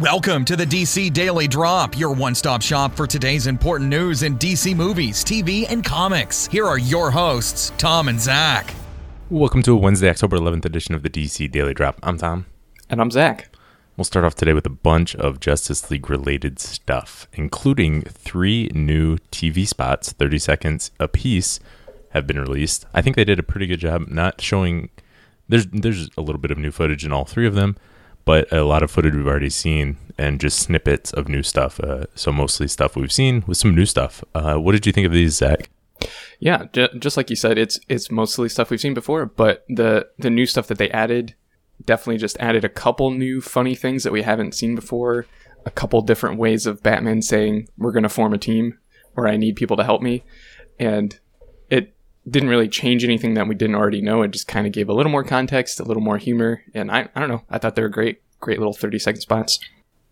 Welcome to the DC Daily Drop, your one-stop shop for today's important news in DC movies, TV, and comics. Here are your hosts, Tom and Zach. Welcome to a Wednesday, October 11th edition of the DC Daily Drop. I'm Tom. And I'm Zach. We'll start off today with a bunch of Justice League-related stuff, including three new TV spots, 30 seconds apiece, have been released. I think they did a pretty good job not showing... There's a little bit of new footage in all three of them, but a lot of footage we've already seen and just snippets of new stuff. So mostly stuff we've seen with some new stuff. What did you think of these, Zach? Yeah, just like you said, it's mostly stuff we've seen before, but the new stuff that they added definitely just added a couple new funny things that we haven't seen before. A couple different ways of Batman saying, we're going to form a team, or I need people to help me. And it didn't really change anything that we didn't already know. It just kind of gave a little more context, a little more humor. And I don't know. I thought they were great little 30-second spots.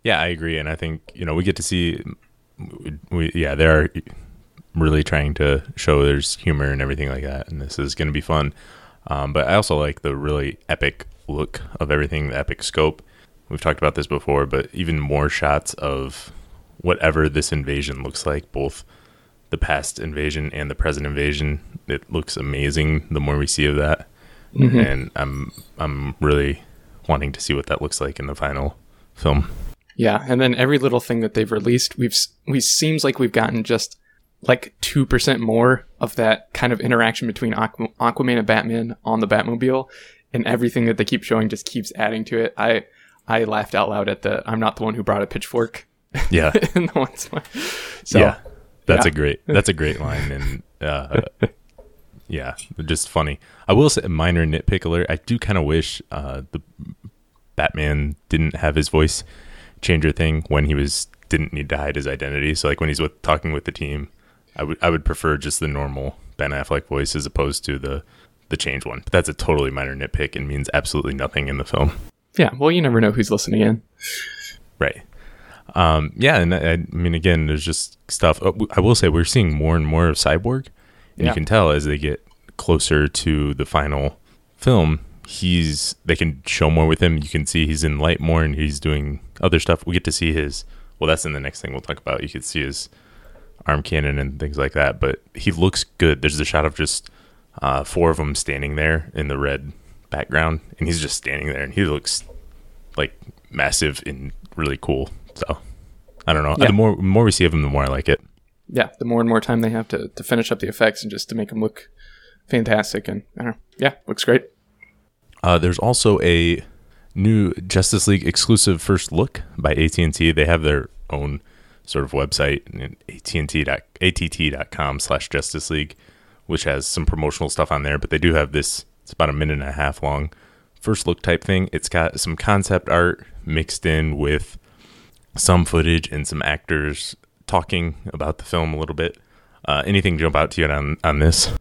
Yeah, I agree. And I think, we get to see, they are really trying to show there's humor and everything like that. And this is going to be fun. But I also like the really epic look of everything, the epic scope. We've talked about this before, but even more shots of whatever this invasion looks like, both the past invasion and the present invasion. It looks amazing the more we see of that. Mm-hmm. And I'm really wanting to see what that looks like in the final film. Yeah, and then every little thing that they've released, we seems like we've gotten just like 2% more of that kind of interaction between Aquaman and Batman on the Batmobile, and everything that they keep showing just keeps adding to it. I laughed out loud at the "I'm not the one who brought a pitchfork." Yeah. And the one's like, so yeah. That's a great line, and yeah, just funny. I will say, a minor nitpick alert, I do kind of wish the Batman didn't have his voice changer thing when he didn't need to hide his identity. So like when he's talking with the team, I would prefer just the normal Ben Affleck voice as opposed to the change one. But that's a totally minor nitpick and means absolutely nothing in the film. Yeah, well, you never know who's listening in. Right. And I mean, again, there's just stuff. I will say we're seeing more and more of Cyborg, and yeah, you can tell as they get closer to the final film, they can show more with him. You can see he's in light more, and he's doing other stuff. We get to see his. Well, that's in the next thing we'll talk about. You can see his arm cannon and things like that. But he looks good. There's a shot of just four of them standing there in the red background, and he's just standing there, and he looks like massive and really cool. So, I don't know. Yeah. The more we see of them, the more I like it. Yeah, the more and more time they have to finish up the effects and just to make them look fantastic. And, I don't know, yeah, looks great. There's also a new Justice League exclusive first look by AT&T. They have their own sort of website, att.com/Justice League, which has some promotional stuff on there. But they do have this, it's about a minute and a half long first look type thing. It's got some concept art mixed in with some footage and some actors talking about the film a little bit. Anything jump out to you on this?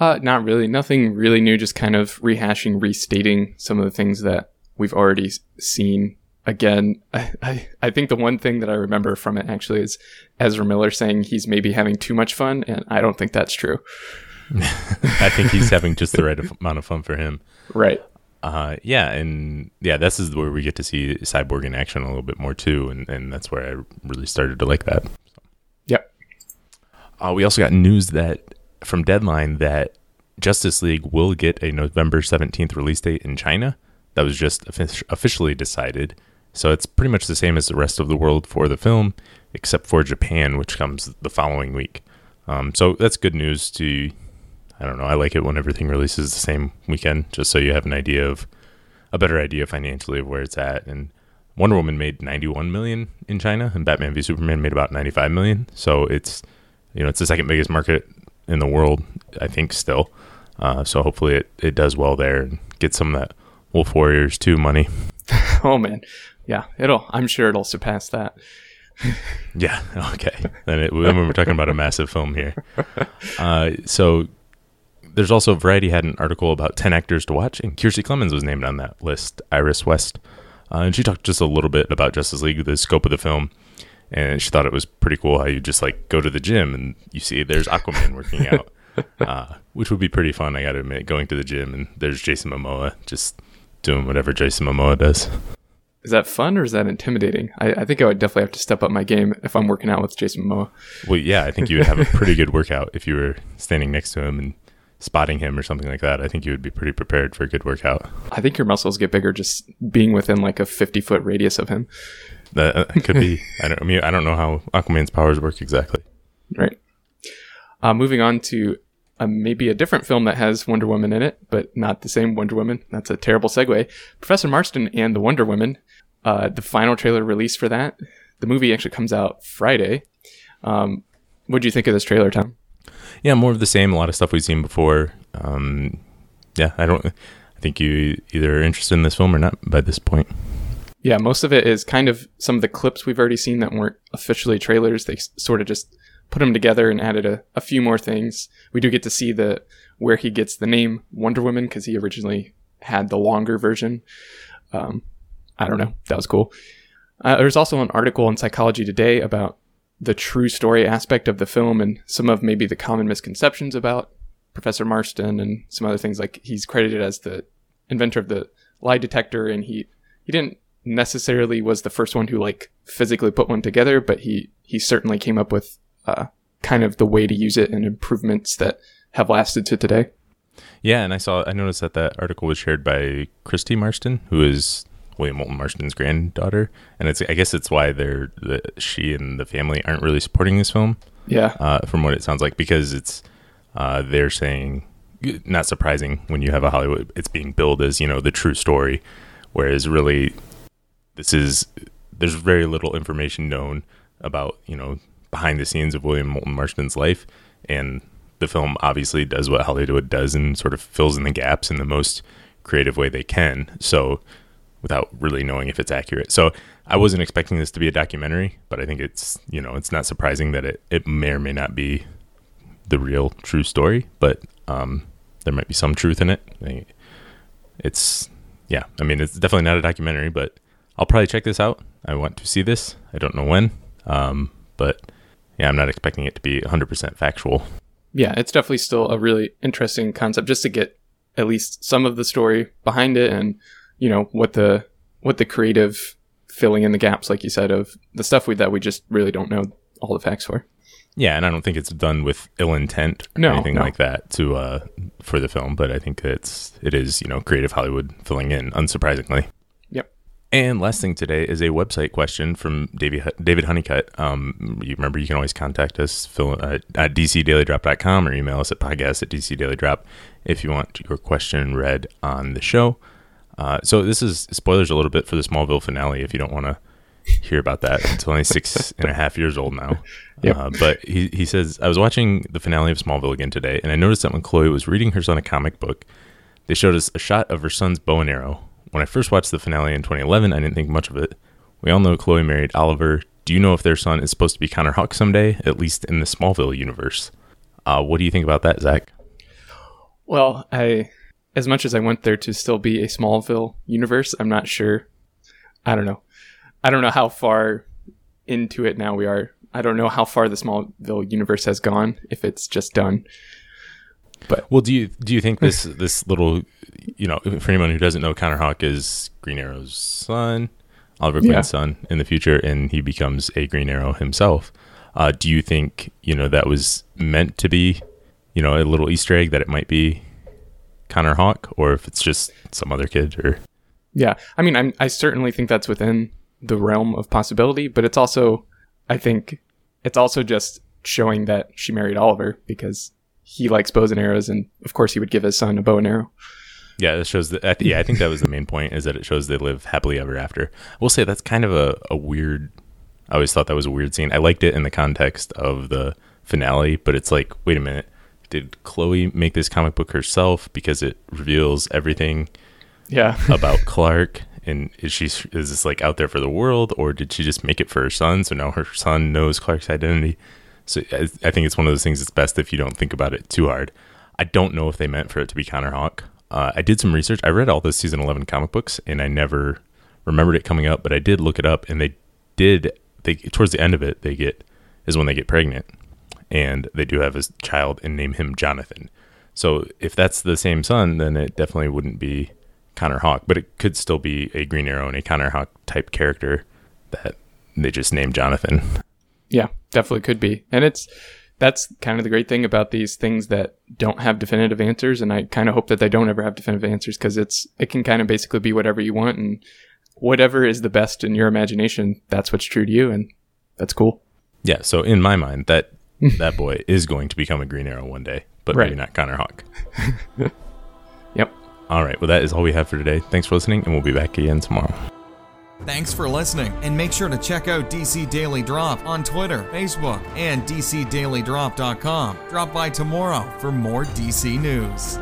Not really. Nothing really new, just kind of restating some of the things that we've already seen. Again, I think the one thing that I remember from it actually is Ezra Miller saying he's maybe having too much fun, and I don't think that's true. I think he's having just the right amount of fun for him. Right. This is where we get to see Cyborg in action a little bit more too, and that's where I really started to like that. So. Yep. We also got news that from Deadline that Justice League will get a November 17th release date in China. That was just officially decided. So it's pretty much the same as the rest of the world for the film, except for Japan, which comes the following week. So that's good news to... I don't know. I like it when everything releases the same weekend, just so you have a better idea financially of where it's at. And Wonder Woman made $91 million in China, and Batman v Superman made about $95 million. So it's, it's the second biggest market in the world, I think, still. So hopefully it does well there and gets some of that Wolf Warriors 2 money. Oh man, yeah, I'm sure it'll surpass that. Yeah. Okay. Then we're talking about a massive film here. So. There's also, Variety had an article about 10 actors to watch, and Kiersey Clemons was named on that list, Iris West. And she talked just a little bit about Justice League, the scope of the film, and she thought it was pretty cool how you just like go to the gym and you see there's Aquaman working out, which would be pretty fun, I got to admit, going to the gym and there's Jason Momoa just doing whatever Jason Momoa does. Is that fun or is that intimidating? I think I would definitely have to step up my game if I'm working out with Jason Momoa. Well, yeah, I think you would have a pretty good workout if you were standing next to him and spotting him or something like that. I think you would be pretty prepared for a good workout. I think your muscles get bigger just being within like a 50-foot radius of him. That could be. I don't know how Aquaman's powers work exactly. Right. Moving on to maybe a different film that has Wonder Woman in it, but not the same Wonder Woman. That's a terrible segue. Professor Marston and the Wonder Woman. The final trailer release for that. The movie actually comes out Friday. What do you think of this trailer, Tom? Yeah, more of the same. A lot of stuff we've seen before. I think you either are interested in this film or not by this point. Yeah, most of it is kind of some of the clips we've already seen that weren't officially trailers. They sort of just put them together and added a few more things. We do get to see where he gets the name Wonder Woman because he originally had the longer version. I don't know. That was cool. There's also an article in Psychology Today about the true story aspect of the film and some of maybe the common misconceptions about Professor Marston and some other things, like he's credited as the inventor of the lie detector, and he didn't necessarily was the first one who like physically put one together, but he certainly came up with kind of the way to use it and improvements that have lasted to today. Yeah, and I noticed that article was shared by Christy Marston, who is William Moulton Marston's granddaughter, and I guess it's why she and the family aren't really supporting this film. Yeah, from what it sounds like, because it's they're saying, not surprising when you have a Hollywood, it's being billed as, you know, the true story, whereas really there's very little information known about, you know, behind the scenes of William Moulton Marston's life, and the film obviously does what Hollywood does and sort of fills in the gaps in the most creative way they can. So, without really knowing if it's accurate. So I wasn't expecting this to be a documentary, but I think it's, you know, it's not surprising that it may or may not be the real true story, but there might be some truth in it. It's definitely not a documentary, but I'll probably check this out. I want to see this. I don't know when, but yeah, I'm not expecting it to be 100% factual. Yeah, it's definitely still a really interesting concept just to get at least some of the story behind it, and you know, what the creative filling in the gaps, like you said, of the stuff that we just really don't know all the facts for. Yeah, and I don't think it's done with ill intent or anything like that to for the film, but I think it is, you know, creative Hollywood filling in, unsurprisingly. Yep. And last thing today is a website question from David Honeycutt. You remember, you can always contact us, Phil, at dcdailydrop.com, or email us at podcast@dcdailydrop if you want your question read on the show. So this is spoilers a little bit for the Smallville finale, if you don't want to hear about that. It's only 6.5 years old now. Yep. But he says, I was watching the finale of Smallville again today, and I noticed that when Chloe was reading her son a comic book, they showed us a shot of her son's bow and arrow. When I first watched the finale in 2011, I didn't think much of it. We all know Chloe married Oliver. Do you know if their son is supposed to be Connor Hawke someday, at least in the Smallville universe? What do you think about that, Zach? Well, as much as I want there to still be a Smallville universe, I'm not sure. I don't know. I don't know how far into it now we are. I don't know how far the Smallville universe has gone, if it's just done. But well, do you think this little, you know, for anyone who doesn't know, Connor Hawke is Green Arrow's son, Oliver Quinn's son in the future, and he becomes a Green Arrow himself. Do you think, you know, that was meant to be, you know, a little Easter egg that it might be Connor Hawke, or if it's just some other kid? Or yeah, I mean, I certainly think that's within the realm of possibility, but it's also, I think it's also just showing that she married Oliver because he likes bows and arrows, and of course he would give his son a bow and arrow. Yeah, that shows that. Yeah, I think that was the main point, is that it shows they live happily ever after. I will say that's kind of a weird, I always thought that was a weird scene. I liked it in the context of the finale, but it's like, wait a minute, did Chloe make this comic book herself because it reveals everything about Clark? And is this like out there for the world, or did she just make it for her son? So now her son knows Clark's identity. So I think it's one of those things, it's best if you don't think about it too hard. I don't know if they meant for it to be Connor Hawke. I did some research. I read all the season 11 comic books, and I never remembered it coming up, but I did look it up, and they towards the end of it, is when they get pregnant. And they do have a child and name him Jonathan. So if that's the same son, then it definitely wouldn't be Connor Hawke, but it could still be a Green Arrow and a Connor Hawke type character that they just named Jonathan. Yeah, definitely could be. And that's kind of the great thing about these things that don't have definitive answers. And I kind of hope that they don't ever have definitive answers, because it can kind of basically be whatever you want, and whatever is the best in your imagination, that's what's true to you. And that's cool. Yeah. So in my mind, that boy is going to become a Green Arrow one day, but right. Maybe not Connor Hawke. Yep. All right. Well, that is all we have for today. Thanks for listening, and we'll be back again tomorrow. Thanks for listening, and make sure to check out DC Daily Drop on Twitter, Facebook, and DCDailyDrop.com. Drop by tomorrow for more DC news.